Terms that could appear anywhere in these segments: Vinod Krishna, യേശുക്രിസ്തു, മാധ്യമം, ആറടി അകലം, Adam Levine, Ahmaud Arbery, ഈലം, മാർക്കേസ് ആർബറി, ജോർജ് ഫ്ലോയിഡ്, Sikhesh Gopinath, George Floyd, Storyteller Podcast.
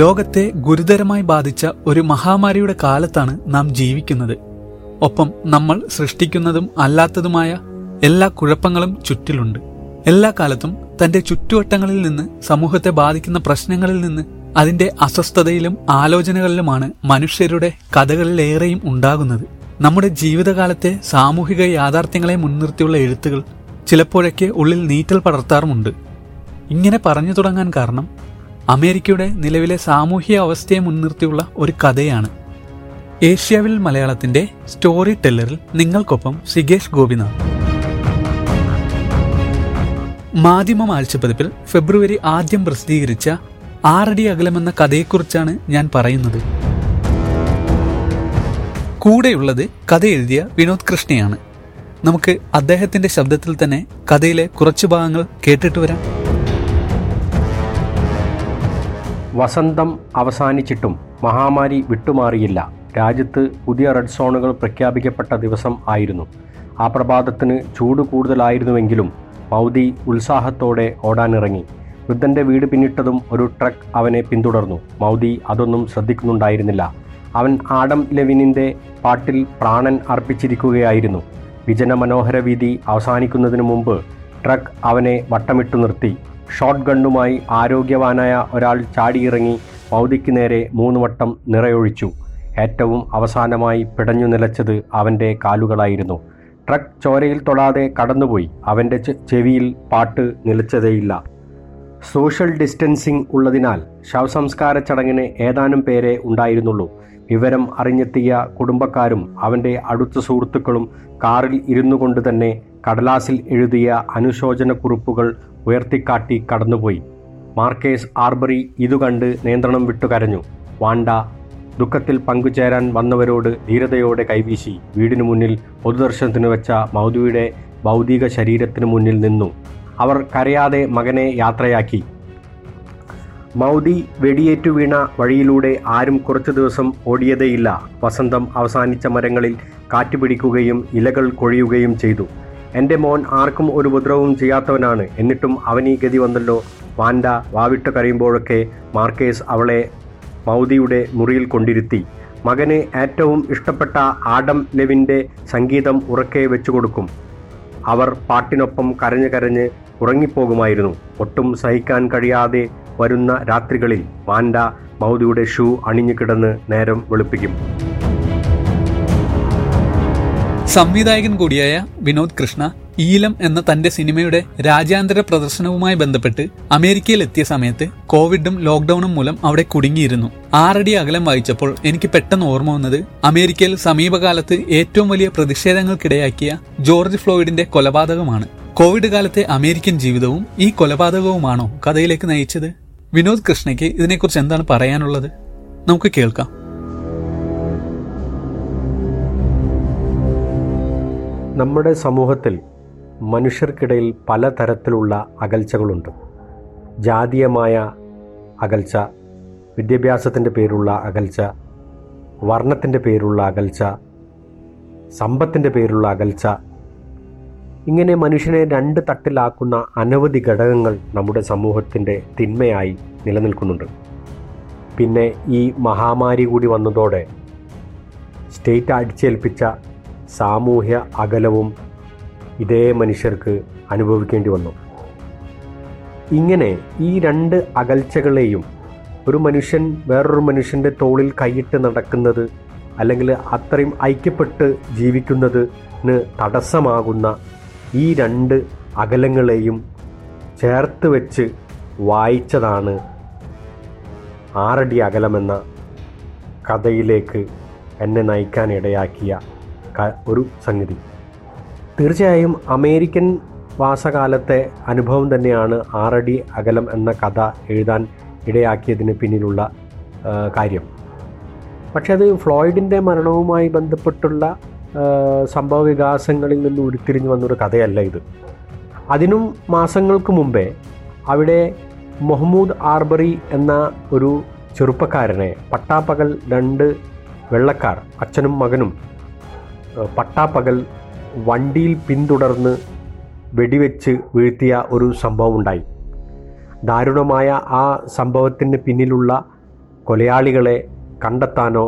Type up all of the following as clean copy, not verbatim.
ലോകത്തെ ഗുരുതരമായി ബാധിച്ച ഒരു മഹാമാരിയുടെ കാലത്താണ് നാം ജീവിക്കുന്നത്. ഒപ്പം നമ്മൾ സൃഷ്ടിക്കുന്നതും അല്ലാത്തതുമായ എല്ലാ കുഴപ്പങ്ങളും ചുറ്റിലുണ്ട്. എല്ലാ കാലത്തും തന്റെ ചുറ്റുവട്ടങ്ങളിൽ നിന്ന്, സമൂഹത്തെ ബാധിക്കുന്ന പ്രശ്നങ്ങളിൽ നിന്ന്, അതിന്റെ അസ്വസ്ഥതയിലും ആലോചനകളിലുമാണ് മനുഷ്യരുടെ കഥകളിലേറെയും ഉണ്ടാകുന്നത്. നമ്മുടെ ജീവിതകാലത്തെ സാമൂഹിക യാഥാർത്ഥ്യങ്ങളെ മുൻനിർത്തിയുള്ള എഴുത്തുകൾ ചിലപ്പോഴൊക്കെ ഉള്ളിൽ നീറ്റൽ പടർത്താറുമുണ്ട്. ഇങ്ങനെ പറഞ്ഞു തുടങ്ങാൻ കാരണം അമേരിക്കയുടെ നിലവിലെ സാമൂഹിക അവസ്ഥയെ മുൻനിർത്തിയുള്ള ഒരു കഥയാണ്. ഏഷ്യാവിൽ മലയാളത്തിന്റെ സ്റ്റോറി ടെല്ലറിൽ നിങ്ങൾക്കൊപ്പം സികേഷ് ഗോപിനാഥ്. മാധ്യമം ആഴ്ചപ്പതിപ്പിൽ ഫെബ്രുവരി 1 പ്രസിദ്ധീകരിച്ച 6 അടി അകലമെന്ന കഥയെക്കുറിച്ചാണ് ഞാൻ പറയുന്നത്. കൂടെയുള്ളത് കഥ എഴുതിയ വിനോദ് കൃഷ്ണയാണ്. നമുക്ക് അദ്ദേഹത്തിന്റെ ശബ്ദത്തിൽ തന്നെ കഥയിലെ കുറച്ച് ഭാഗങ്ങൾ കേട്ടിട്ട് വരാം. വസന്തം അവസാനിച്ചിട്ടും മഹാമാരി വിട്ടുമാറിയില്ല. രാജ്യത്ത് പുതിയ റെഡ് സോണുകൾ പ്രഖ്യാപിക്കപ്പെട്ട ദിവസം ആയിരുന്നു. ആ പ്രഭാതത്തിന് ചൂട് കൂടുതലായിരുന്നുവെങ്കിലും മൗദി ഉത്സാഹത്തോടെ ഓടാനിറങ്ങി. വൃദ്ധന്റെ വീട് പിന്നിട്ടതും ഒരു ട്രക്ക് അവനെ പിന്തുടർന്നു. മൗദി അതൊന്നും ശ്രദ്ധിക്കുന്നുണ്ടായിരുന്നില്ല. അവൻ ആഡം ലെവിനിൻ്റെ പാട്ടിൽ പ്രാണൻ അർപ്പിച്ചിരിക്കുകയായിരുന്നു. വിജനമനോഹര വീതി അവസാനിക്കുന്നതിന് മുമ്പ് ട്രക്ക് അവനെ വട്ടമിട്ടു നിർത്തി. ഷോട്ട് ഗണ്ണുമായി ആരോഗ്യവാനായ ഒരാൾ ചാടിയിറങ്ങി മൗദിക്ക് നേരെ 3 വട്ടം നിറയൊഴിച്ചു. ഏറ്റവും അവസാനമായി പിടഞ്ഞു നിലച്ചത് അവൻ്റെ കാലുകളായിരുന്നു. ട്രക്ക് ചോരയിൽ തൊടാതെ കടന്നുപോയി. അവൻ്റെ ചെവിയിൽ പാട്ട് നിലച്ചതേയില്ല. സോഷ്യൽ ഡിസ്റ്റൻസിംഗ് ഉള്ളതിനാൽ ശവസംസ്കാര ചടങ്ങിന് ഏതാനും പേരെ ഉണ്ടായിരുന്നുള്ളൂ. വിവരം അറിഞ്ഞെത്തിയ കുടുംബക്കാരും അവൻ്റെ അടുത്ത സുഹൃത്തുക്കളും കാറിൽ ഇരുന്നു കൊണ്ട് തന്നെ കടലാസിൽ എഴുതിയ അനുശോചനക്കുറിപ്പുകൾ ഉയർത്തിക്കാട്ടി കടന്നുപോയി. മാർക്കേസ് ആർബറി ഇതുകണ്ട് നിയന്ത്രണം വിട്ടുകരഞ്ഞു. വാണ്ട ദുഃഖത്തിൽ പങ്കുചേരാൻ വന്നവരോട് ധീരതയോടെ കൈവീശി. വീടിനു മുന്നിൽ പൊതുദർശനത്തിന് വെച്ച മൗദിയുടെ ഭൗതിക ശരീരത്തിനു മുന്നിൽ നിന്നു. അവർ കരയാതെ മകനെ യാത്രയാക്കി. മൗദി വെടിയേറ്റു വീണ വഴിയിലൂടെ ആരും കുറച്ചു ദിവസം ഓടിയതേയില്ല. വസന്തം അവസാനിച്ച മരങ്ങളിൽ കാറ്റുപിടിക്കുകയും ഇലകൾ കൊഴിയുകയും ചെയ്തു. എൻ്റെ മോൻ ആർക്കും ഒരു ഉപദ്രവവും ചെയ്യാത്തവനാണ്, എന്നിട്ടും അവനീ ഗതി വന്നല്ലോ. വാൻഡ വാവിട്ട് കരയുമ്പോഴൊക്കെ മാർക്കേസ് അവളെ മൗദിയുടെ മുറിയിൽ കൊണ്ടിരുത്തി. മകന് ഏറ്റവും ഇഷ്ടപ്പെട്ട ആഡം ലെവിൻ്റെ സംഗീതം ഉറക്കെ വെച്ചുകൊടുക്കും. അവർ പാട്ടിനൊപ്പം കരഞ്ഞ് കരഞ്ഞ് ഉറങ്ങിപ്പോകുമായിരുന്നു. ഒട്ടും സഹിക്കാൻ കഴിയാതെ വരുന്ന രാത്രികളിൽ വാൻഡ മൗദിയുടെ ഷൂ അണിഞ്ഞു കിടന്ന് നേരം വെളുപ്പിക്കും. സംവിധായകൻ കൂടിയായ വിനോദ് കൃഷ്ണ ഈലം എന്ന തന്റെ സിനിമയുടെ രാജ്യാന്തര പ്രദർശനവുമായി ബന്ധപ്പെട്ട് അമേരിക്കയിലെത്തിയ സമയത്ത് കോവിഡും ലോക്ക്ഡൌണും മൂലം അവിടെ കുടുങ്ങിയിരുന്നു. 6 അടി അകലം വായിച്ചപ്പോൾ എനിക്ക് പെട്ടെന്ന് ഓർമ്മ വന്നത് അമേരിക്കയിൽ സമീപകാലത്ത് ഏറ്റവും വലിയ പ്രതിഷേധങ്ങൾക്കിടയാക്കിയ ജോർജ് ഫ്ലോയിഡിന്റെ കൊലപാതകമാണ്. കോവിഡ് കാലത്തെ അമേരിക്കൻ ജീവിതവും ഈ കൊലപാതകവുമാണോ കഥയിലേക്ക് നയിച്ചത്? വിനോദ് കൃഷ്ണയ്ക്ക് ഇതിനെക്കുറിച്ച് എന്താണ് പറയാനുള്ളത്? നമുക്ക് കേൾക്കാം. നമ്മുടെ സമൂഹത്തിൽ മനുഷ്യർക്കിടയിൽ പലതരത്തിലുള്ള അകൽച്ചകളുണ്ട്. ജാതീയമായ അകൽച്ച, വിദ്യാഭ്യാസത്തിൻ്റെ പേരിലുള്ള അകൽച്ച, വർണ്ണത്തിൻ്റെ പേരിലുള്ള അകൽച്ച, സമ്പത്തിൻ്റെ പേരിലുള്ള അകൽച്ച, ഇങ്ങനെ മനുഷ്യനെ 2 തട്ടിലാക്കുന്ന അനവധി ഘടകങ്ങൾ നമ്മുടെ സമൂഹത്തിൻ്റെ തിന്മയായി നിലനിൽക്കുന്നുണ്ട്. പിന്നെ ഈ മഹാമാരി കൂടി വന്നതോടെ സ്റ്റേറ്റ് അടിച്ചേൽപ്പിച്ച സാമൂഹ്യ അകലവും ഇതേ മനുഷ്യർക്ക് അനുഭവിക്കേണ്ടി വന്നു. ഇങ്ങനെ ഈ 2 അകൽച്ചകളെയും ഒരു മനുഷ്യൻ വേറൊരു മനുഷ്യൻ്റെ തോളിൽ കൈയിട്ട് നടക്കുന്നത് അല്ലെങ്കിൽ അത്രയും ഐക്യപ്പെട്ട് ജീവിക്കുന്നതിന് തടസ്സമാകുന്ന ഈ 2 അകലങ്ങളെയും ചേർത്ത് വെച്ച് വായിച്ചതാണ് 6 അടി അകലമെന്ന കഥയിലേക്ക് എന്നെ നയിക്കാനിടയാക്കിയ ഒരു സംഗതി. തീർച്ചയായും അമേരിക്കൻ വാസകാലത്തെ അനുഭവം തന്നെയാണ് 6 അടി അകലം എന്ന കഥ എഴുതാൻ ഇടയാക്കിയതിന് പിന്നിലുള്ള കാര്യം. പക്ഷേ അത് ഫ്ലോയിഡിൻ്റെ മരണവുമായി ബന്ധപ്പെട്ടുള്ള സംഭവ വികാസങ്ങളിൽ നിന്ന് ഉരുത്തിരിഞ്ഞു വന്നൊരു കഥയല്ല ഇത്. അതിനും മാസങ്ങൾക്ക് മുമ്പേ അവിടെ അഹ്മദ് ആർബറി എന്ന ഒരു ചെറുപ്പക്കാരനെ പട്ടാപ്പകൽ 2 വെള്ളക്കാർ അച്ഛനും മകനും പട്ടാപ്പകൽ വണ്ടിയിൽ പിന്തുടർന്ന് വെടിവെച്ച് വീഴ്ത്തിയ ഒരു സംഭവമുണ്ടായി. ദാരുണമായ ആ സംഭവത്തിന് പിന്നിലുള്ള കൊലയാളികളെ കണ്ടെത്താനോ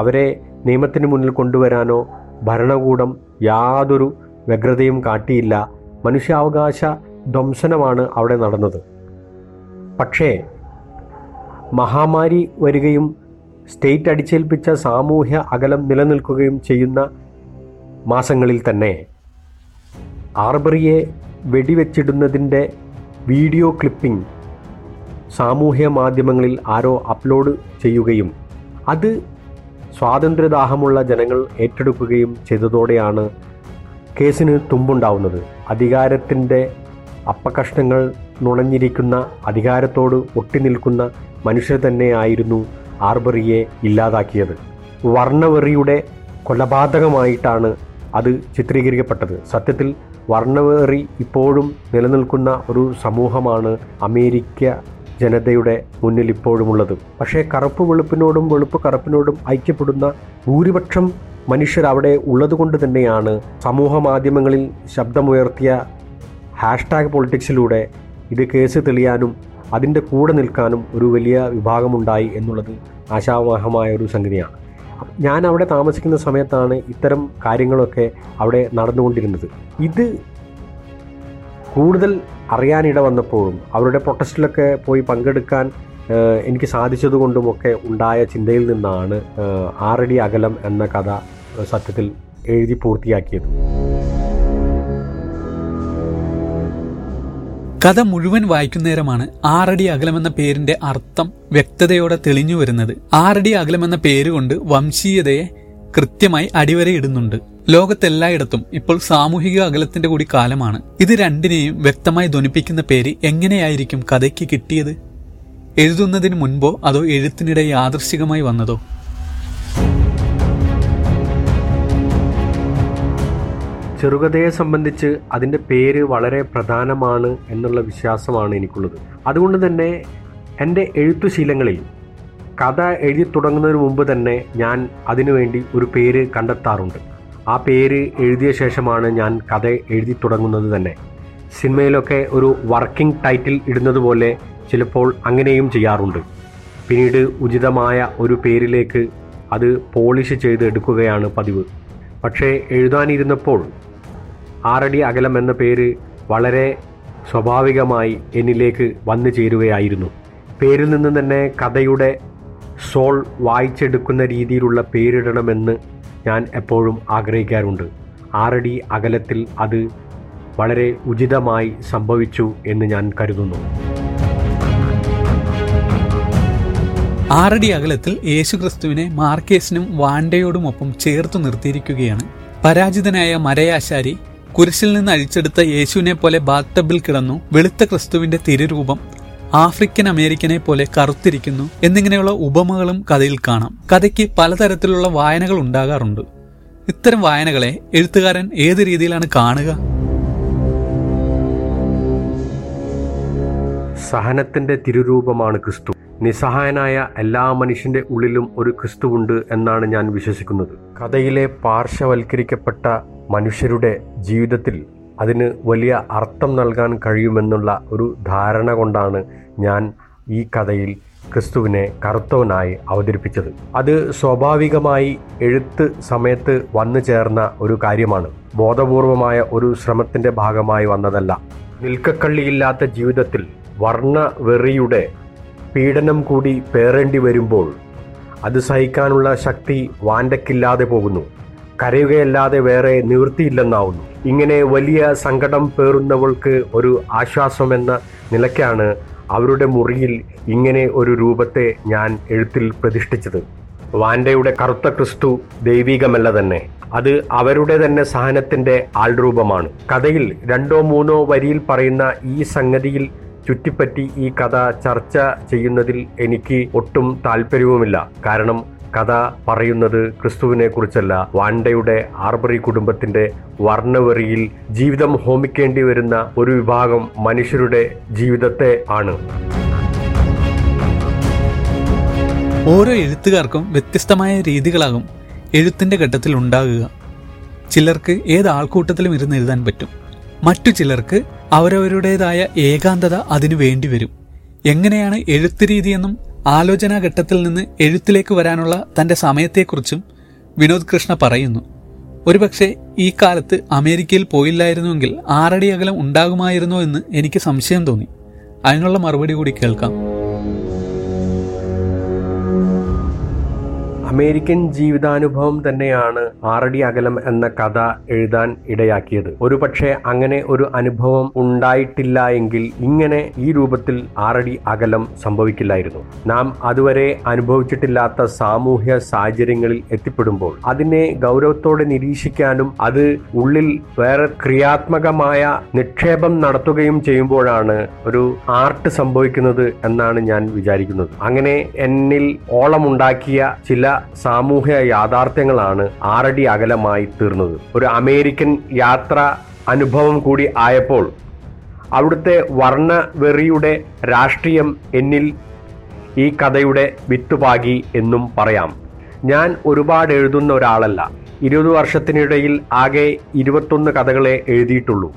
അവരെ നിയമത്തിന് മുന്നിൽ കൊണ്ടുവരാനോ ഭരണകൂടം യാതൊരു വ്യഗ്രതയും കാട്ടിയില്ല. മനുഷ്യാവകാശ ധ്വംസനമാണ് അവിടെ നടന്നത്. പക്ഷേ മഹാമാരി വരികയും സ്റ്റേറ്റ് അടിച്ചേൽപ്പിച്ച സാമൂഹ്യ അകലം നിലനിൽക്കുകയും ചെയ്യുന്ന മാസങ്ങളിൽ തന്നെ ആർബറിയെ വെടിവെച്ചിടുന്നതിൻ്റെ വീഡിയോ ക്ലിപ്പിംഗ് സാമൂഹ്യ മാധ്യമങ്ങളിൽ ആരോ അപ്ലോഡ് ചെയ്യുകയും അത് സ്വാതന്ത്ര്യദാഹമുള്ള ജനങ്ങൾ ഏറ്റെടുക്കുകയും ചെയ്തതോടെയാണ് കേസിന് തുമ്പുണ്ടാവുന്നത്. അധികാരത്തിൻ്റെ അപ്പകഷ്ണങ്ങൾ നുണഞ്ഞിരിക്കുന്ന, അധികാരത്തോട് ഒട്ടി നിൽക്കുന്ന മനുഷ്യർ തന്നെയായിരുന്നു ആർബറിയെ ഇല്ലാതാക്കിയത്. വർണ്ണവെറിയുടെ കൊലപാതകമായിട്ടാണ് അത് ചിത്രീകരിക്കപ്പെട്ടത്. സത്യത്തിൽ വർണ്ണവെറി ഇപ്പോഴും നിലനിൽക്കുന്ന ഒരു സമൂഹമാണ് അമേരിക്ക ജനതയുടെ മുന്നിൽ ഇപ്പോഴുമുള്ളത്. പക്ഷേ കറുപ്പ് വെളുപ്പിനോടും വെളുപ്പ് കറുപ്പിനോടും ഐക്യപ്പെടുന്ന ഭൂരിപക്ഷം മനുഷ്യർ അവിടെ ഉള്ളതുകൊണ്ട് തന്നെയാണ് സമൂഹ മാധ്യമങ്ങളിൽ ശബ്ദമുയർത്തിയ ഹാഷ്ടാഗ് പൊളിറ്റിക്സിലൂടെ ഇത് കേസ് തെളിയാനും അതിൻ്റെ കൂടെ നിൽക്കാനും ഒരു വലിയ വിഭാഗമുണ്ടായി എന്നുള്ളത് ആശാവഹമായ ഒരു സംഗതിയാണ്. ഞാൻ അവിടെ താമസിക്കുന്ന സമയത്താണ് ഇത്തരം കാര്യങ്ങളൊക്കെ അവിടെ നടന്നുകൊണ്ടിരുന്നത്. ഇത് കൂടുതൽ അറിയാനിട വന്നപ്പോഴും അവരുടെ പ്രൊട്ടസ്റ്റിലൊക്കെ പോയി പങ്കെടുക്കാൻ എനിക്ക് സാധിച്ചതുകൊണ്ടുമൊക്കെ ഉണ്ടായ ചിന്തയിൽ നിന്നാണ് 6 അടി അകലം എന്ന കഥ സത്യത്തിൽ എഴുതി പൂർത്തിയാക്കിയത്. കഥ മുഴുവൻ വായിക്കുന്നേരമാണ് 6 അടി അകലമെന്ന പേരിന്റെ അർത്ഥം വ്യക്തതയോടെ തെളിഞ്ഞു വരുന്നത്. 6 അടി അകലമെന്ന പേരുകൊണ്ട് വംശീയതയെ കൃത്യമായി അടിവരയിടുന്നുണ്ട്. ലോകത്തെല്ലായിടത്തും ഇപ്പോൾ സാമൂഹിക അകലത്തിന്റെ കൂടി കാലമാണ്. ഇത് രണ്ടിനെയും വ്യക്തമായി ധ്വനിപ്പിക്കുന്ന പേര് എങ്ങനെയായിരിക്കും കഥയ്ക്ക് കിട്ടിയത്? എഴുതുന്നതിന് മുൻപോ അതോ എഴുത്തിനിടെ യാദൃശ്ചികമായി വന്നതോ? ചെറുകഥയെ സംബന്ധിച്ച് അതിൻ്റെ പേര് വളരെ പ്രധാനമാണ് എന്നുള്ള വിശ്വാസമാണ് എനിക്കുള്ളത്. അതുകൊണ്ട് തന്നെ എൻ്റെ എഴുത്തുശീലങ്ങളിൽ കഥ എഴുതി തുടങ്ങുന്നതിന് മുമ്പ് തന്നെ ഞാൻ അതിനുവേണ്ടി ഒരു പേര് കണ്ടെത്താറുണ്ട്. ആ പേര് എഴുതിയ ശേഷമാണ് ഞാൻ കഥ എഴുതി തുടങ്ങുന്നത് തന്നെ. സിനിമയിലൊക്കെ ഒരു വർക്കിംഗ് ടൈറ്റിൽ ഇടുന്നത് പോലെ ചിലപ്പോൾ അങ്ങനെയും ചെയ്യാറുണ്ട്. പിന്നീട് ഉചിതമായ ഒരു പേരിലേക്ക് അത് പോളിഷ് ചെയ്ത് എടുക്കുകയാണ് പതിവ്. പക്ഷേ എഴുതാനിരുന്നപ്പോൾ 6 അടി അകലം എന്ന പേര് വളരെ സ്വാഭാവികമായി എന്നിലേക്ക് വന്നു ചേരുകയായിരുന്നു. പേരിൽ നിന്ന് തന്നെ കഥയുടെ സോൾ വായിച്ചെടുക്കുന്ന രീതിയിലുള്ള പേരിടണമെന്ന് ഞാൻ എപ്പോഴും ആഗ്രഹിക്കാറുണ്ട്. 6 അടി അകലത്തിൽ അത് വളരെ ഉചിതമായി സംഭവിച്ചു എന്ന് ഞാൻ കരുതുന്നു. 6 അടി അകലത്തിൽ യേശുക്രിസ്തുവിനെ മാർക്കേസിനും വാൻഡയോടുമൊപ്പം ചേർത്തു നിർത്തിയിരിക്കുകയാണ്. പരാജിതനായ മരയാശാരി കുരിശിൽ നിന്ന് അഴിച്ചെടുത്ത യേശുവിനെ പോലെ ബാത്തബിൽ കിടന്നു, വെളുത്ത ക്രിസ്തുവിന്റെ തിരുരൂപം ആഫ്രിക്കൻ അമേരിക്കനെ പോലെ കറുത്തിരിക്കുന്നു എന്നിങ്ങനെയുള്ള ഉപമകളും കഥയിൽ കാണാം. കഥയ്ക്ക് പലതരത്തിലുള്ള വായനകൾ ഉണ്ടാകാറുണ്ട്. ഇത്തരം വായനകളെ എഴുത്തുകാരൻ ഏത് രീതിയിലാണ് കാണുക? സഹനത്തിന്റെ തിരുരൂപമാണ് ക്രിസ്തു. നിസ്സഹായനായ എല്ലാ മനുഷ്യന്റെ ഉള്ളിലും ഒരു ക്രിസ്തുവുണ്ട് എന്നാണ് ഞാൻ വിശ്വസിക്കുന്നത്. കഥയിലെ പാർശ്വവൽക്കരിക്കപ്പെട്ട മനുഷ്യരുടെ ജീവിതത്തിൽ അതിന് വലിയ അർത്ഥം നൽകാൻ കഴിയുമെന്നുള്ള ഒരു ധാരണ കൊണ്ടാണ് ഞാൻ ഈ കഥയിൽ ക്രിസ്തുവിനെ കറുത്തവനായി അവതരിപ്പിച്ചത്. അത് സ്വാഭാവികമായി എഴുത്ത് സമയത്ത് വന്നു ചേർന്ന ഒരു കാര്യമാണ്, ബോധപൂർവമായ ഒരു ശ്രമത്തിൻ്റെ ഭാഗമായി വന്നതല്ല. നിൽക്കക്കള്ളിയില്ലാത്ത ജീവിതത്തിൽ വർണ്ണവെറിയുടെ പീഡനം കൂടി പേറേണ്ടി വരുമ്പോൾ അത് സഹിക്കാനുള്ള ശക്തി വാൻഡയ്ക്കില്ലാതെ പോകുന്നു. കരയുകയല്ലാതെ വേറെ നിവൃത്തിയില്ലെന്നാവുന്നു. ഇങ്ങനെ വലിയ സങ്കടം പേറുന്നവൾക്ക് ഒരു ആശ്വാസമെന്ന നിലയ്ക്കാണ് അവരുടെ മുറിയിൽ ഇങ്ങനെ ഒരു രൂപത്തെ ഞാൻ എഴുത്തിൽ പ്രതിഷ്ഠിച്ചത്. വാൻഡയുടെ കറുത്ത ക്രിസ്തു ദൈവികമല്ല തന്നെ, അത് അവരുടെ തന്നെ സഹനത്തിൻ്റെ ആൾരൂപമാണ്. കഥയിൽ 2-3 വരിയിൽ പറയുന്ന ഈ സംഗതിയിൽ ചുറ്റിപ്പറ്റി ഈ കഥ ചർച്ച ചെയ്യുന്നതിൽ എനിക്ക് ഒട്ടും താല്പര്യവുമില്ല. കാരണം കഥ പറയുന്നത് ക്രിസ്തുവിനെ കുറിച്ചല്ല, വാൻഡയുടെ ആർബറി കുടുംബത്തിൻ്റെ വർണ്ണവെറിയിൽ ജീവിതം ഹോമിക്കേണ്ടി വരുന്ന ഒരു വിഭാഗം മനുഷ്യരുടെ ജീവിതത്തെ ആണ്. ഓരോ എഴുത്തുകാർക്കും വ്യത്യസ്തമായ രീതികളാകും എഴുത്തിൻ്റെ ഘട്ടത്തിൽ ഉണ്ടാകുക. ചിലർക്ക് ഏത് ആൾക്കൂട്ടത്തിലും ഇരുന്ന് എഴുതാൻ പറ്റും, മറ്റു ചിലർക്ക് അവരവരുടേതായ ഏകാന്തത അതിനു വേണ്ടിവരും. എങ്ങനെയാണ് എഴുത്ത് രീതിയെന്നും ആലോചനാഘട്ടത്തിൽ നിന്ന് എഴുത്തിലേക്ക് വരാനുള്ള തൻ്റെ സമയത്തെക്കുറിച്ചും വിനോദ് കൃഷ്ണ പറയുന്നു. ഒരുപക്ഷെ ഈ കാലത്ത് അമേരിക്കയിൽ പോയില്ലായിരുന്നുവെങ്കിൽ 6 അടി അകലം ഉണ്ടാകുമായിരുന്നോ എന്ന് എനിക്ക് സംശയം തോന്നി. അതിനുള്ള മറുപടി കൂടി കേൾക്കാം. അമേരിക്കൻ ജീവിതാനുഭവം തന്നെയാണ് 6 അടി അകലം എന്ന കഥ എഴുതാൻ ഇടയാക്കിയത്. ഒരു പക്ഷേ അങ്ങനെ ഒരു അനുഭവം ഉണ്ടായിട്ടില്ല എങ്കിൽ ഇങ്ങനെ ഈ രൂപത്തിൽ 6 അടി അകലം സംഭവിക്കില്ലായിരുന്നു. നാം അതുവരെ അനുഭവിച്ചിട്ടില്ലാത്ത സാമൂഹ്യ സാഹചര്യങ്ങളിൽ എത്തിപ്പെടുമ്പോൾ അതിനെ ഗൗരവത്തോടെ നിരീക്ഷിക്കാനും അത് ഉള്ളിൽ വേറെ ക്രിയാത്മകമായ നിക്ഷേപം നടത്തുകയും ചെയ്യുമ്പോഴാണ് ഒരു ആർട്ട് സംഭവിക്കുന്നത് എന്നാണ് ഞാൻ വിചാരിക്കുന്നത്. അങ്ങനെ എന്നിൽ ഓളമുണ്ടാക്കിയ ചില സാമൂഹ്യ യാഥാർത്ഥ്യങ്ങളാണ് 6 അടി അകലമായി തീർന്നത്. ഒരു അമേരിക്കൻ യാത്ര അനുഭവം കൂടി ആയപ്പോൾ അവിടുത്തെ വർണ്ണവെറിയുടെ രാഷ്ട്രീയം എന്നിൽ ഈ കഥയുടെ വിത്തുപാകി എന്നും പറയാം. ഞാൻ ഒരുപാട് എഴുതുന്ന ഒരാളല്ല. 20 വർഷത്തിനിടയിൽ ആകെ 21 കഥകളെ എഴുതിയിട്ടുള്ളൂ.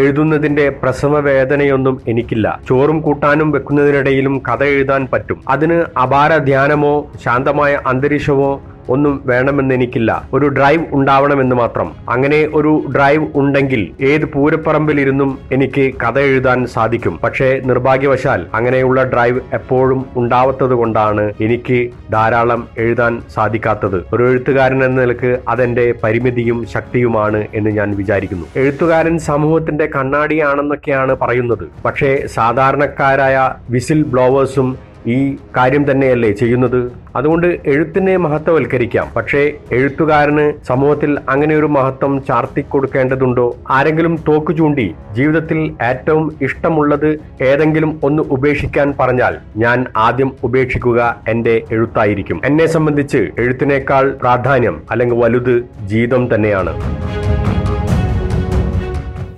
എഴുതുന്നതിന്റെ പ്രസവവേദനയൊന്നും എനിക്കില്ല. ചോറും കൂട്ടാനും വെക്കുന്നതിനിടയിലും കഥ എഴുതാൻ പറ്റും. അതിന് അപാര ധ്യാനമോ ശാന്തമായ അന്തരീക്ഷമോ ഒന്നും വേണമെന്നെനിക്കില്ല. ഒരു ഡ്രൈവ് ഉണ്ടാവണമെന്ന് മാത്രം. അങ്ങനെ ഒരു ഡ്രൈവ് ഉണ്ടെങ്കിൽ ഏത് പൂരപ്പറമ്പിലിരുന്നും എനിക്ക് കഥ എഴുതാൻ സാധിക്കും. പക്ഷേ നിർഭാഗ്യവശാൽ അങ്ങനെയുള്ള ഡ്രൈവ് എപ്പോഴും ഉണ്ടാവാത്തത് കൊണ്ടാണ് എനിക്ക് ധാരാളം എഴുതാൻ സാധിക്കാത്തത്. ഒരു എഴുത്തുകാരൻ എന്ന നിലക്ക് അതെന്റെ പരിമിതിയും ശക്തിയുമാണ് എന്ന് ഞാൻ വിചാരിക്കുന്നു. എഴുത്തുകാരൻ സമൂഹത്തിന്റെ കണ്ണാടിയാണെന്നൊക്കെയാണ് പറയുന്നത്. പക്ഷേ സാധാരണക്കാരായ വിസിൽ ബ്ലോവേഴ്സും ഈ കാര്യം തന്നെയല്ലേ ചെയ്യുന്നത്? അതുകൊണ്ട് എഴുത്തിനെ മഹത്വവൽക്കരിക്കാം. പക്ഷേ എഴുത്തുകാരന് സമൂഹത്തിൽ അങ്ങനെ ഒരു മഹത്വം ചാർത്തിക്കൊടുക്കേണ്ടതുണ്ടോ? ആരെങ്കിലും തോക്ക് ചൂണ്ടി ജീവിതത്തിൽ ഏറ്റവും ഇഷ്ടമുള്ളത് ഏതെങ്കിലും ഒന്ന് ഉപേക്ഷിക്കാൻ പറഞ്ഞാൽ ഞാൻ ആദ്യം ഉപേക്ഷിക്കുക എൻ്റെ എഴുത്തായിരിക്കും. എന്നെ സംബന്ധിച്ച് എഴുത്തിനേക്കാൾ പ്രാധാന്യം അല്ലെങ്കിൽ വലുത് ജീവിതം തന്നെയാണ്.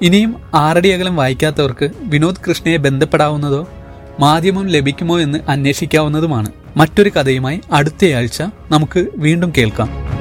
ഇനിയും 6 അടി അകലം വായിക്കാത്തവർക്ക് വിനോദ് കൃഷ്ണയെ ബന്ധപ്പെടാവുന്നതോ മാധ്യമം ലഭിക്കുമോ എന്ന് അന്വേഷിക്കാവുന്നതുമാണ്. മറ്റൊരു കഥയുമായി അടുത്തയാഴ്ച നമുക്ക് വീണ്ടും കേൾക്കാം.